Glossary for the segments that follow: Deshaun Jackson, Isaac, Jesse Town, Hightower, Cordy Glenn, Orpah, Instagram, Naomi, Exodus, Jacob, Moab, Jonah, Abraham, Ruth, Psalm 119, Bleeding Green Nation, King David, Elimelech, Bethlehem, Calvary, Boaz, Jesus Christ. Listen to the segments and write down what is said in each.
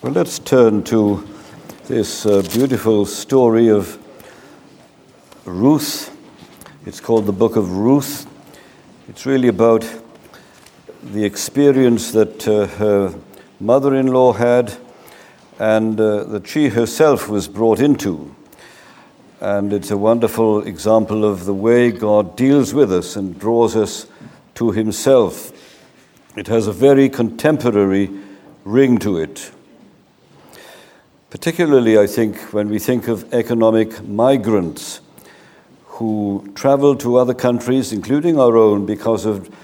Well, let's turn to this beautiful story of Ruth. It's called the Book of Ruth. It's really about the experience that her mother-in-law had and that she herself was brought into. And it's a wonderful example of the way God deals with us and draws us to himself. It has a very contemporary ring to it. Particularly, I think, when we think of economic migrants who travel to other countries, including our own, because of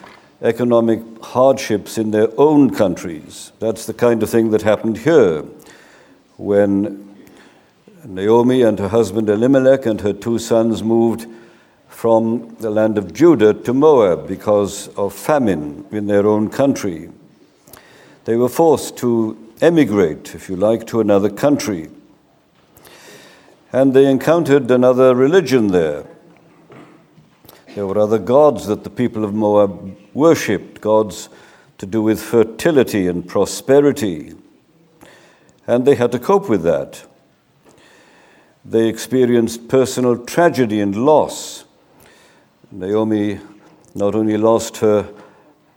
economic hardships in their own countries. That's the kind of thing that happened here when Naomi and her husband Elimelech and her two sons moved from the land of Judah to Moab because of famine in their own country. They were forced to emigrate, if you like, to another country. And they encountered another religion there. There were other gods that the people of Moab worshipped, gods to do with fertility and prosperity. And they had to cope with that. They experienced personal tragedy and loss. Naomi not only lost her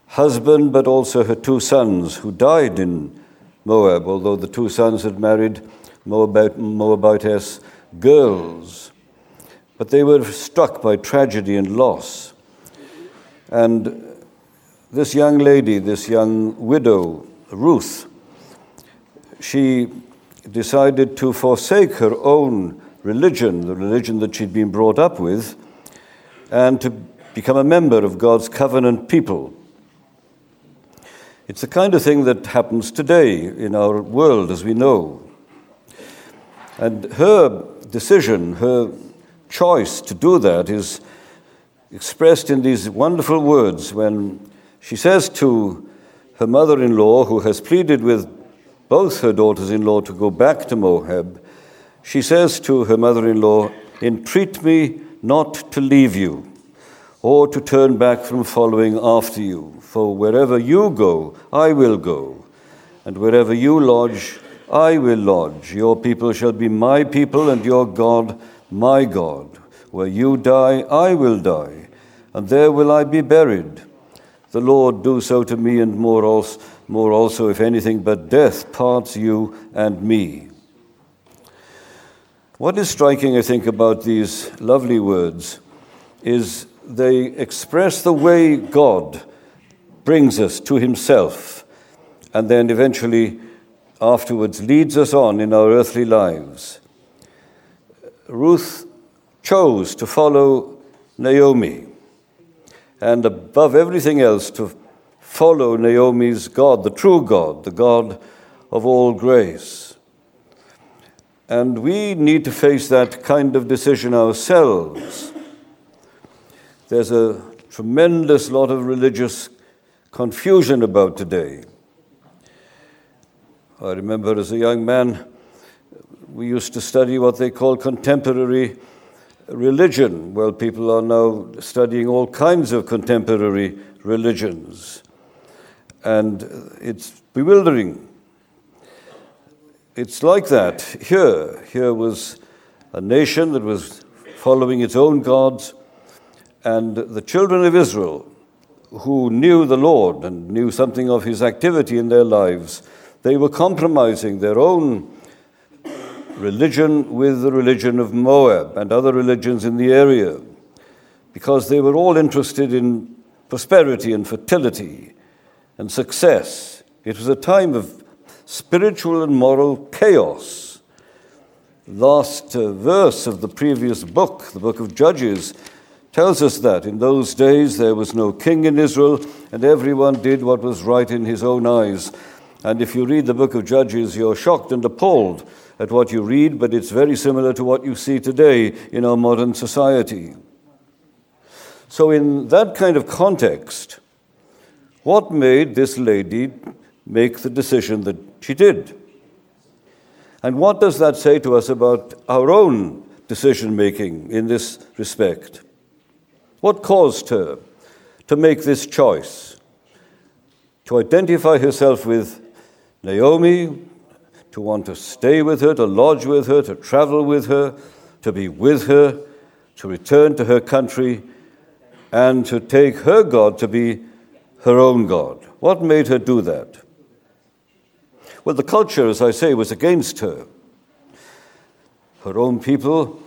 husband, but also her two sons who died in Moab, although the two sons had married Moabitess girls. But they were struck by tragedy and loss. And this young lady, this young widow, Ruth, she decided to forsake her own religion, the religion that she'd been brought up with, and to become a member of God's covenant people. It's the kind of thing that happens today in our world, as we know. And her decision, her choice to do that is expressed in these wonderful words when she says to her mother-in-law, who has pleaded with both her daughters-in-law to go back to Moab, she says to her mother-in-law, "Entreat me not to leave you, or to turn back from following after you. For wherever you go, I will go, and wherever you lodge, I will lodge. Your people shall be my people, and your God, my God. Where you die, I will die, and there will I be buried. The Lord do so to me, and more also, if anything but death parts you and me." What is striking, I think, about these lovely words is they express the way God brings us to himself and then eventually afterwards leads us on in our earthly lives. Ruth chose to follow Naomi and above everything else to follow Naomi's God, the true God, the God of all grace. And we need to face that kind of decision ourselves. There's a tremendous lot of religious confusion about today. I remember as a young man, we used to study what they call contemporary religion. Well, people are now studying all kinds of contemporary religions. And it's bewildering. It's like that here. Here was a nation that was following its own gods, and the children of Israel, who knew the Lord and knew something of his activity in their lives, they were compromising their own religion with the religion of Moab and other religions in the area, because they were all interested in prosperity and fertility and success. It was a time of spiritual and moral chaos. Last verse of the previous book, the book of Judges, tells us that in those days there was no king in Israel, and everyone did what was right in his own eyes. And if you read the book of Judges, you're shocked and appalled at what you read, but it's very similar to what you see today in our modern society. So in that kind of context, what made this lady make the decision that she did? And what does that say to us about our own decision-making in this respect? What caused her to make this choice, to identify herself with Naomi, to want to stay with her, to lodge with her, to travel with her, to be with her, to return to her country, and to take her God to be her own God. What made her do that? Well, the culture, as I say, was against her. Her own people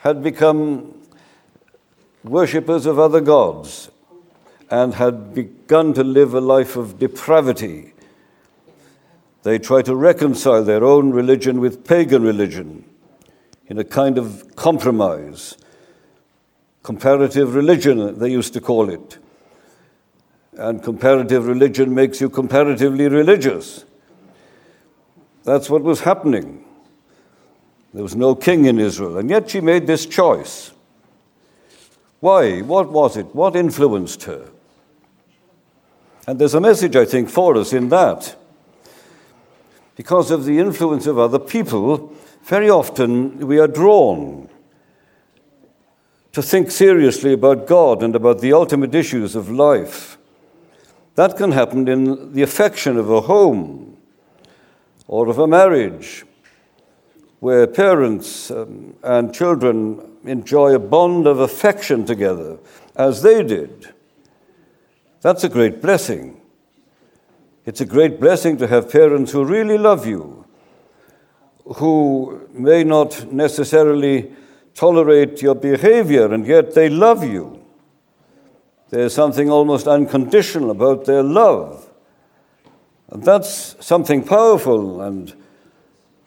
had become worshippers of other gods and had begun to live a life of depravity. They tried to reconcile their own religion with pagan religion in a kind of compromise. Comparative religion, they used to call it. And comparative religion makes you comparatively religious. That's what was happening. There was no king in Israel, and yet she made this choice. Why? What was it? What influenced her? And there's a message, I think, for us in that. Because of the influence of other people, very often we are drawn to think seriously about God and about the ultimate issues of life. That can happen in the affection of a home or of a marriage, where parents and children enjoy a bond of affection together, as they did. That's a great blessing. It's a great blessing to have parents who really love you, who may not necessarily tolerate your behavior, and yet they love you. There's something almost unconditional about their love. And that's something powerful, and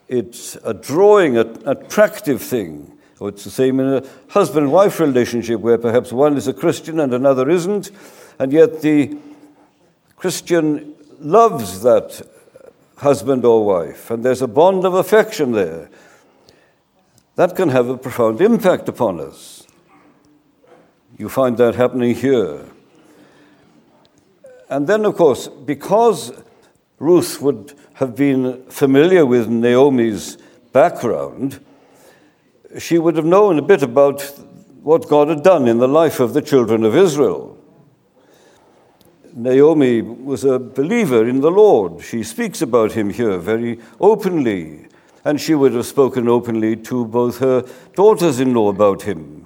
it's a drawing, an attractive thing. Or it's the same in a husband-wife relationship, where perhaps one is a Christian and another isn't, and yet the Christian loves that husband or wife, and there's a bond of affection there. That can have a profound impact upon us. You find that happening here. And then, of course, because Ruth would have been familiar with Naomi's background, she would have known a bit about what God had done in the life of the children of Israel. Naomi was a believer in the Lord. She speaks about him here very openly, and she would have spoken openly to both her daughters-in-law about him.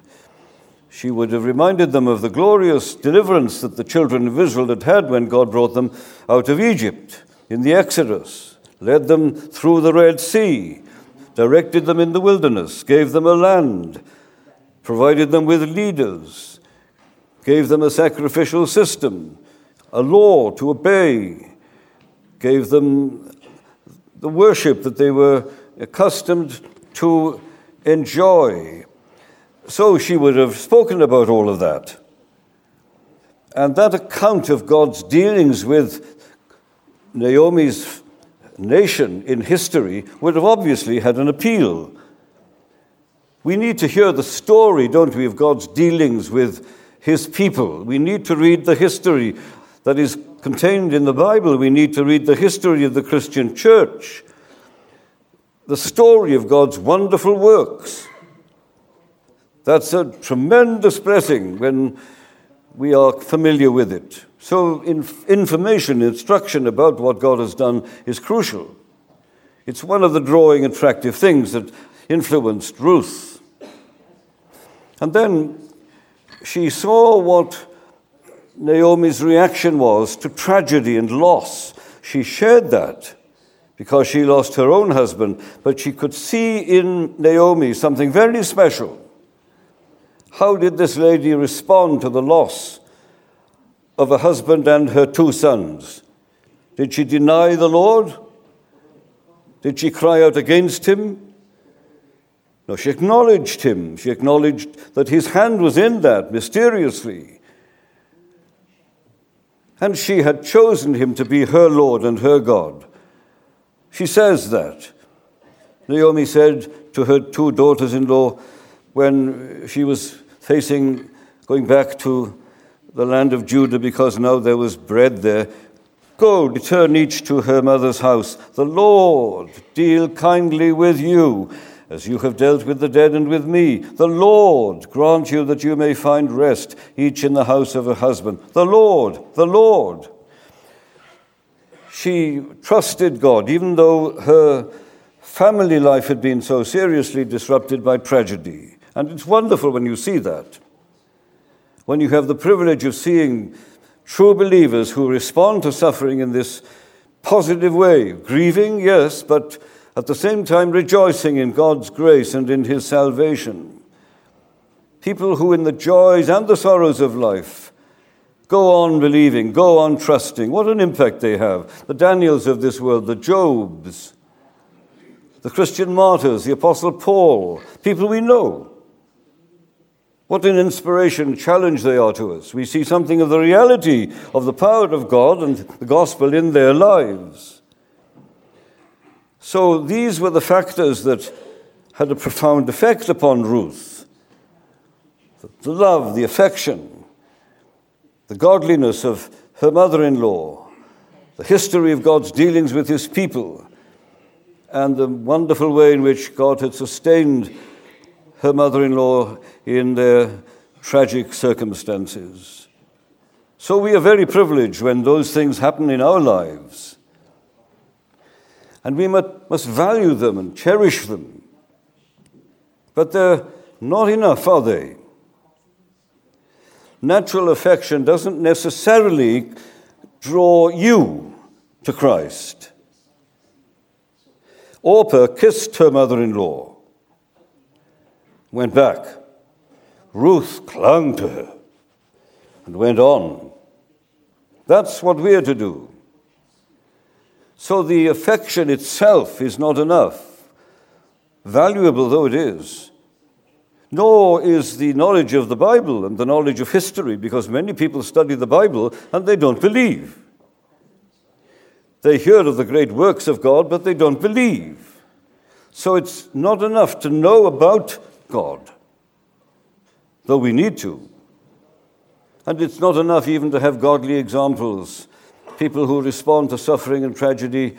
She would have reminded them of the glorious deliverance that the children of Israel had had when God brought them out of Egypt in the Exodus, led them through the Red Sea, directed them in the wilderness, gave them a land, provided them with leaders, gave them a sacrificial system, a law to obey, gave them the worship that they were accustomed to enjoy. So she would have spoken about all of that. And that account of God's dealings with Naomi's nation in history would have obviously had an appeal. We need to hear the story, don't we, of God's dealings with his people. We need to read the history that is contained in the Bible. We need to read the history of the Christian church, the story of God's wonderful works. That's a tremendous blessing when we are familiar with it. So information, instruction about what God has done is crucial. It's one of the drawing attractive things that influenced Ruth. And then she saw what Naomi's reaction was to tragedy and loss. She shared that because she lost her own husband, but she could see in Naomi something very special. How did this lady respond to the loss of a husband and her two sons? Did she deny the Lord? Did she cry out against him? No, she acknowledged him. She acknowledged that his hand was in that mysteriously. And she had chosen him to be her Lord and her God. She says that. Naomi said to her two daughters-in-law when she was facing going back to the land of Judah, because now there was bread there, "Go, return each to her mother's house. The Lord deal kindly with you, as you have dealt with the dead and with me. The Lord grant you that you may find rest, each in the house of her husband. The Lord, the Lord." She trusted God, even though her family life had been so seriously disrupted by tragedy. And it's wonderful when you see that, when you have the privilege of seeing true believers who respond to suffering in this positive way, grieving, yes, but at the same time rejoicing in God's grace and in his salvation. People who in the joys and the sorrows of life go on believing, go on trusting. What an impact they have. The Daniels of this world, the Jobs, the Christian martyrs, the Apostle Paul, people we know. What an inspiration, challenge they are to us. We see something of the reality of the power of God and the gospel in their lives. So these were the factors that had a profound effect upon Ruth. The love, the affection, the godliness of her mother-in-law, the history of God's dealings with his people, and the wonderful way in which God had sustained her mother-in-law in their tragic circumstances. So we are very privileged when those things happen in our lives. And we must value them and cherish them. But they're not enough, are they? Natural affection doesn't necessarily draw you to Christ. Orpah kissed her mother-in-law, went back. Ruth clung to her and went on. That's what we are to do. So the affection itself is not enough, valuable though it is. Nor is the knowledge of the Bible and the knowledge of history, because many people study the Bible and they don't believe. They hear of the great works of God, but they don't believe. So it's not enough to know about God, though we need to. And it's not enough even to have godly examples, people who respond to suffering and tragedy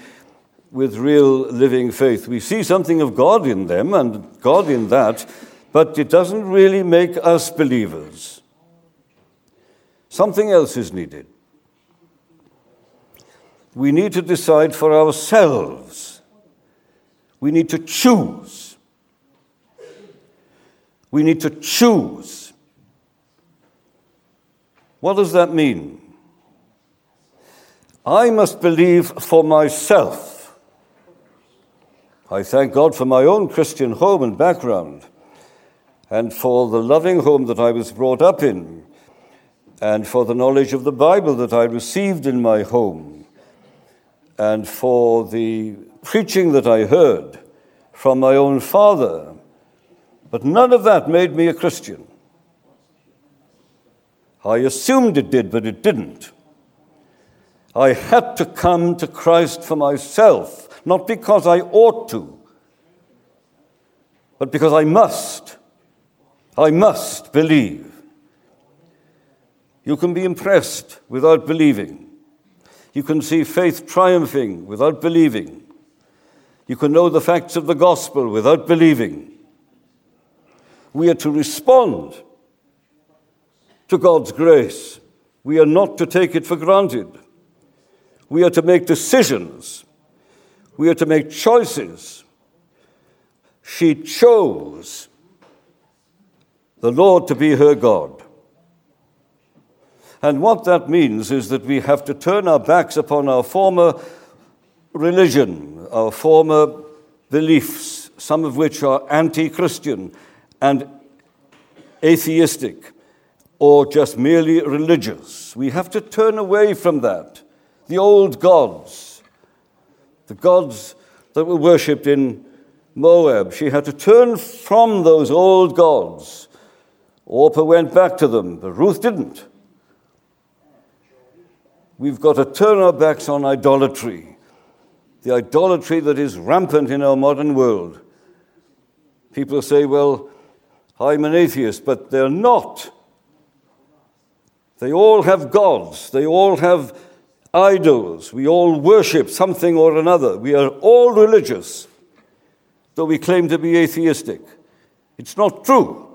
with real living faith. We see something of God in them and God in that, but it doesn't really make us believers. Something else is needed. We need to decide for ourselves. We need to choose. We need to choose. What does that mean? I must believe for myself. I thank God for my own Christian home and background, and for the loving home that I was brought up in, and for the knowledge of the Bible that I received in my home, and for the preaching that I heard from my own father. But none of that made me a Christian. I assumed it did, but it didn't. I had to come to Christ for myself, not because I ought to, but because I must. I must believe. You can be impressed without believing. You can see faith triumphing without believing. You can know the facts of the gospel without believing. We are to respond to God's grace. We are not to take it for granted. We are to make decisions. We are to make choices. She chose the Lord to be her God. And what that means is that we have to turn our backs upon our former religion, our former beliefs, some of which are anti-Christian and atheistic or just merely religious. We have to turn away from that, the old gods, the gods that were worshipped in Moab. She had to turn from those old gods. Orpah went back to them, but Ruth didn't. We've got to turn our backs on idolatry, the idolatry that is rampant in our modern world. People say, well, I'm an atheist, but they're not. They all have gods. They all have idols. We all worship something or another. We are all religious, though we claim to be atheistic. It's not true.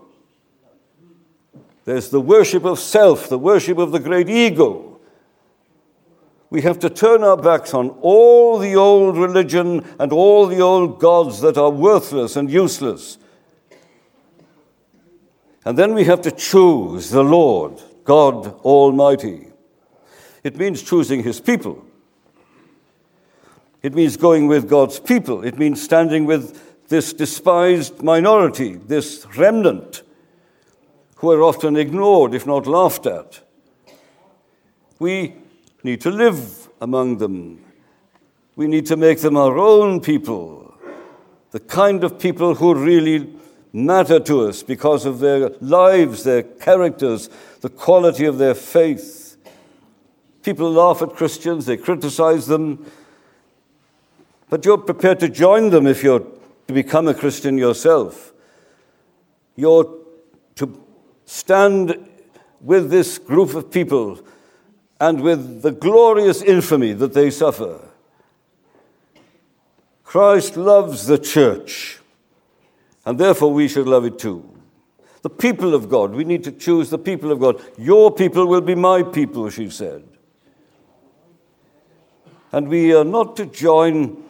There's the worship of self, the worship of the great ego, we have to turn our backs on all the old religion and all the old gods that are worthless and useless. And then we have to choose the Lord, God Almighty. It means choosing his people. It means going with God's people. It means standing with this despised minority, this remnant, who are often ignored, if not laughed at. We need to live among them. We need to make them our own people, the kind of people who really matter to us because of their lives, their characters, the quality of their faith. People laugh at Christians, they criticize them, but you're prepared to join them if you're to become a Christian yourself. You're to stand with this group of people and with the glorious infamy that they suffer. Christ loves the church, and therefore we should love it too. The people of God, we need to choose the people of God. Your people will be my people, she said. And we are not to join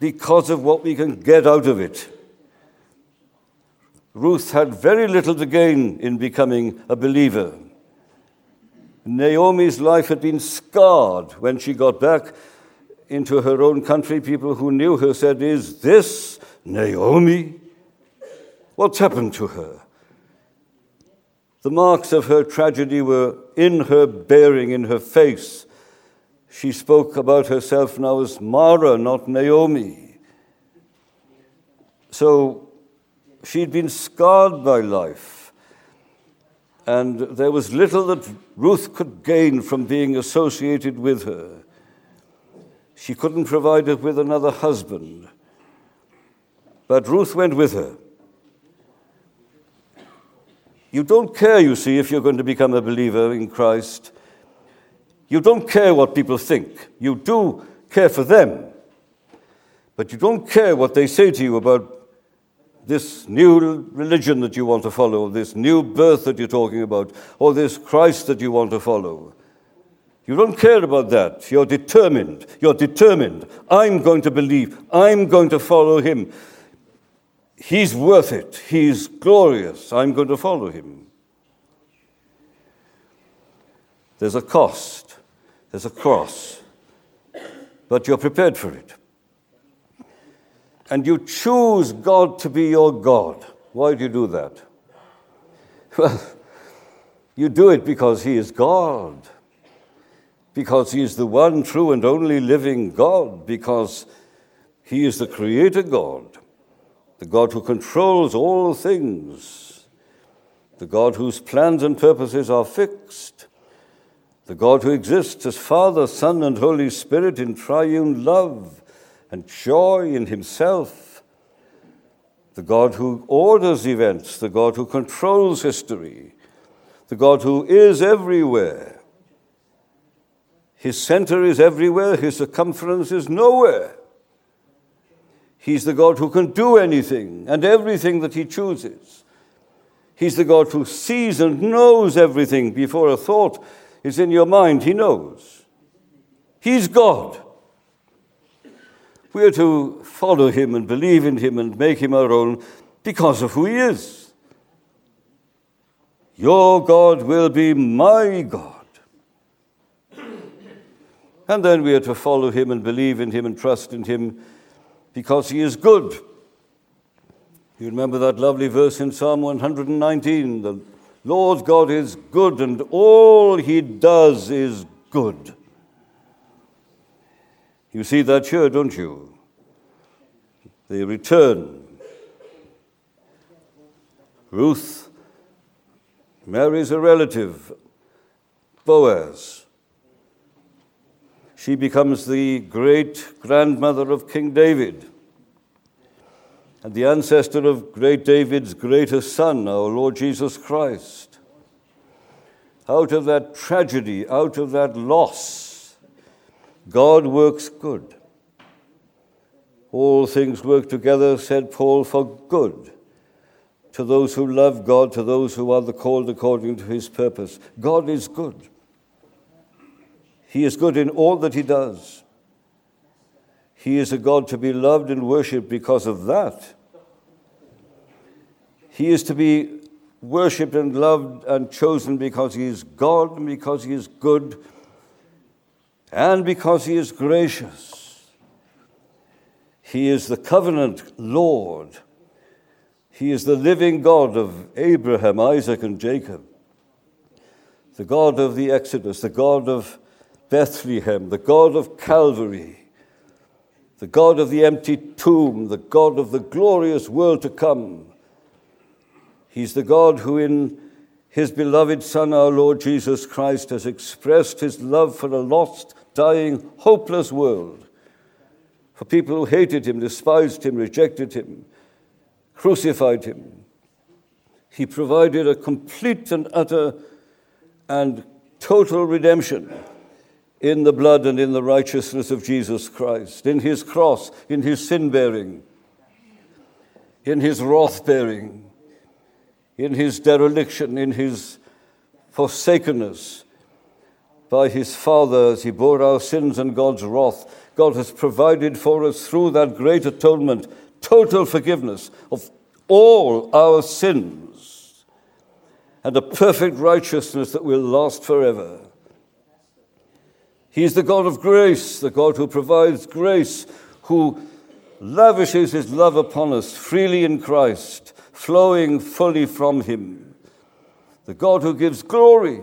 because of what we can get out of it. Ruth had very little to gain in becoming a believer. Naomi's life had been scarred when she got back into her own country. People who knew her said, "Is this Naomi? What's happened to her?" The marks of her tragedy were in her bearing, in her face. She spoke about herself now as Mara, not Naomi. So she'd been scarred by life. And there was little that Ruth could gain from being associated with her. She couldn't provide her with another husband. But Ruth went with her. You don't care, you see, if you're going to become a believer in Christ. You don't care what people think. You do care for them. But you don't care what they say to you about this new religion that you want to follow, this new birth that you're talking about, or this Christ that you want to follow. You don't care about that. You're determined. You're determined. I'm going to believe. I'm going to follow him. He's worth it. He's glorious. I'm going to follow him. There's a cost. There's a cross. But you're prepared for it. And you choose God to be your God. Why do you do that? Well, you do it because he is God, because he is the one true and only living God, because he is the creator God, the God who controls all things, the God whose plans and purposes are fixed, the God who exists as Father, Son, and Holy Spirit in triune love and joy in himself, the God who orders events, the God who controls history, the God who is everywhere. His center is everywhere, his circumference is nowhere. He's the God who can do anything and everything that he chooses. He's the God who sees and knows everything before a thought is in your mind, he knows. He's God. We are to follow him and believe in him and make him our own because of who he is. Your God will be my God. And then we are to follow him and believe in him and trust in him because he is good. You remember that lovely verse in Psalm 119, the Lord God is good and all he does is good. You see that here, don't you? They return. Ruth marries a relative, Boaz. She becomes the great-grandmother of King David and the ancestor of great David's greatest son, our Lord Jesus Christ. Out of that tragedy, out of that loss, God works good. All things work together, said Paul, for good to those who love God, to those who are the called according to his purpose. God is good. He is good in all that he does. He is a God to be loved and worshipped because of that. He is to be worshipped and loved and chosen because he is God and because he is good and because he is gracious. He is the covenant Lord. He is the living God of Abraham, Isaac, and Jacob, the God of the Exodus, the God of Bethlehem, the God of Calvary, the God of the empty tomb, the God of the glorious world to come. He's the God who in his beloved Son, our Lord Jesus Christ, has expressed his love for a lost, dying, hopeless world, for people who hated him, despised him, rejected him, crucified him. He provided a complete and utter and total redemption in the blood and in the righteousness of Jesus Christ, in his cross, in his sin-bearing, in his wrath-bearing, in his dereliction, in his forsakenness by his Father as he bore our sins and God's wrath. God has provided for us through that great atonement total forgiveness of all our sins and a perfect righteousness that will last forever. He is the God of grace, the God who provides grace, who lavishes his love upon us freely in Christ, flowing fully from him. The God who gives glory,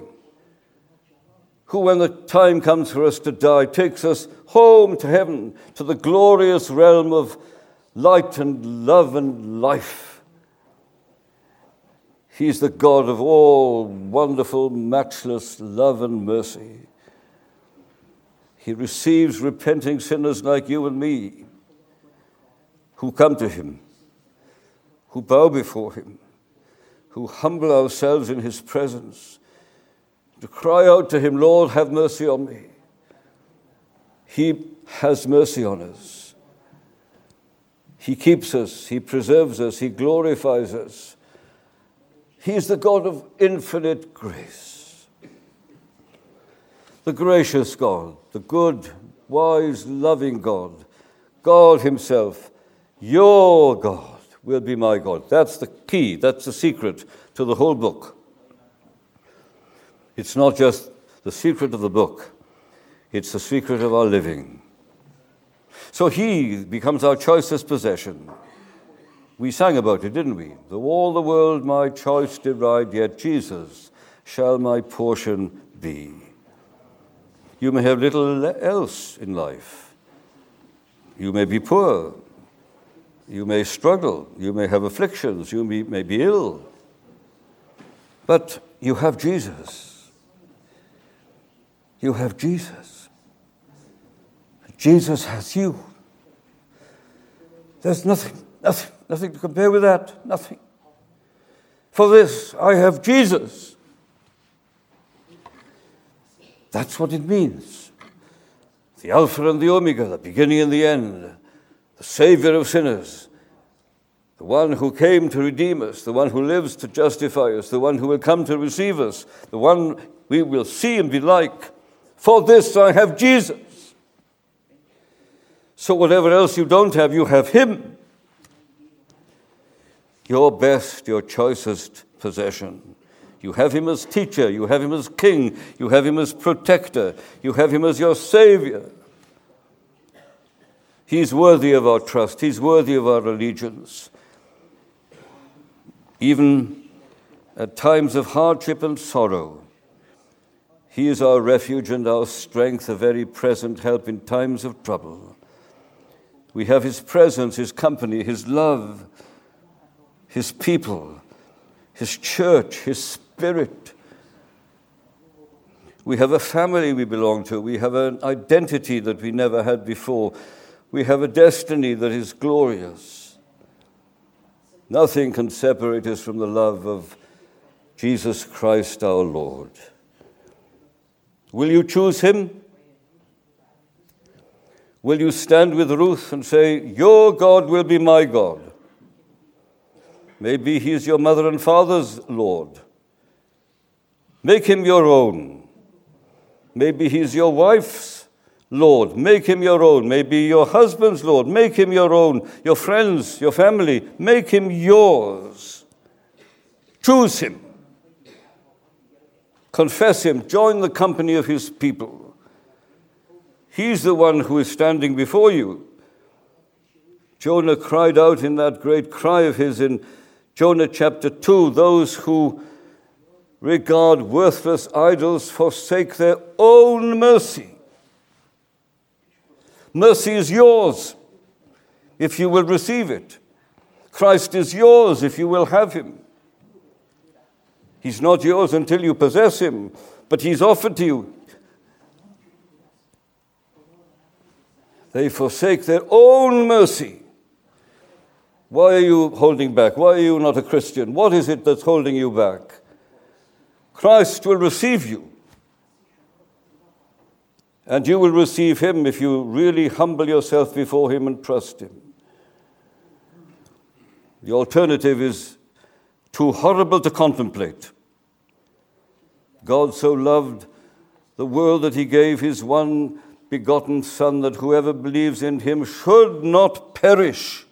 who when the time comes for us to die, takes us home to heaven, to the glorious realm of light and love and life. He's the God of all wonderful, matchless love and mercy. He receives repenting sinners like you and me who come to him, who bow before him, who humble ourselves in his presence, to cry out to him, Lord, have mercy on me. He has mercy on us. He keeps us, he preserves us, he glorifies us. He is the God of infinite grace, the gracious God, the good, wise, loving God, God himself, your God will be my God. That's the key. That's the secret to the whole book. It's not just the secret of the book. It's the secret of our living. So he becomes our choicest possession. We sang about it, didn't we? Though all the world my choice deride, yet Jesus shall my portion be. You may have little else in life. You may be poor. You may struggle, you may have afflictions, you may be ill, but you have Jesus. You have Jesus. Jesus has you. There's nothing to compare with that, nothing. For this, I have Jesus. That's what it means. The Alpha and the Omega, the beginning and the end, the Savior of sinners, the one who came to redeem us, the one who lives to justify us, the one who will come to receive us, the one we will see and be like. For this I have Jesus. So whatever else you don't have, you have him. Your best, your choicest possession. You have him as teacher, you have him as king, you have him as protector, you have him as your Savior. He's worthy of our trust. He's worthy of our allegiance. Even at times of hardship and sorrow, he is our refuge and our strength, a very present help in times of trouble. We have his presence, his company, his love, his people, his church, his spirit. We have a family we belong to. We have an identity that we never had before. We have a destiny that is glorious. Nothing can separate us from the love of Jesus Christ our Lord. Will you choose him? Will you stand with Ruth and say, your God will be my God? Maybe he is your mother and father's Lord. Make him your own. Maybe he's your wife's Lord. Make him your own. Maybe your husband's Lord. Make him your own. Your friends, your family, make him yours. Choose him. Confess him. Join the company of his people. He's the one who is standing before you. Jonah cried out in that great cry of his in Jonah chapter 2, those who regard worthless idols forsake their own mercy. Mercy is yours if you will receive it. Christ is yours if you will have him. He's not yours until you possess him, but he's offered to you. They forsake their own mercy. Why are you holding back? Why are you not a Christian? What is it that's holding you back? Christ will receive you. And you will receive him if you really humble yourself before him and trust him. The alternative is too horrible to contemplate. God so loved the world that he gave his one begotten Son, that whoever believes in him should not perish.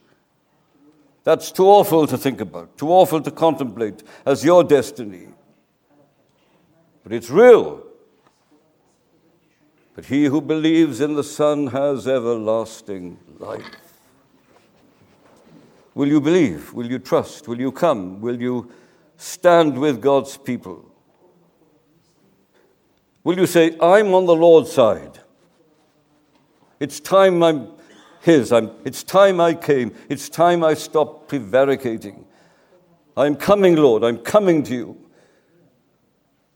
That's too awful to think about, too awful to contemplate as your destiny. But it's real. But he who believes in the Son has everlasting life. Will you believe? Will you trust? Will you come? Will you stand with God's people? Will you say, I'm on the Lord's side? It's time I'm his. It's time I came. It's time I stopped prevaricating. I'm coming, Lord. I'm coming to you.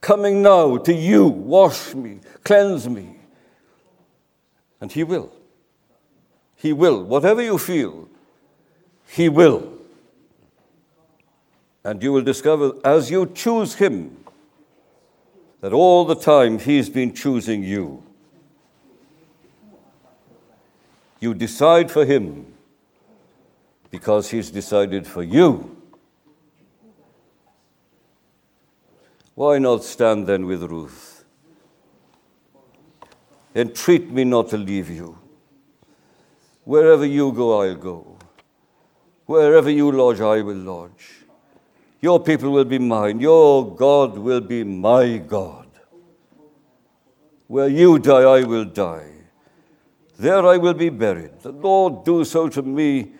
Coming now to you. Wash me. Cleanse me. And he will. He will. Whatever you feel, he will. And you will discover as you choose him that all the time he's been choosing you. You decide for him because he's decided for you. Why not stand then with Ruth? Entreat me not to leave you. Wherever you go, I'll go. Wherever you lodge, I will lodge. Your people will be mine. Your God will be my God. Where you die, I will die. There I will be buried. The Lord do so to me,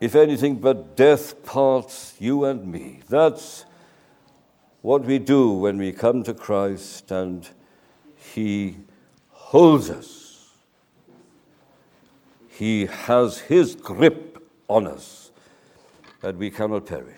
if anything but death parts you and me. That's what we do when we come to Christ and he holds us. He has his grip on us, and we cannot perish.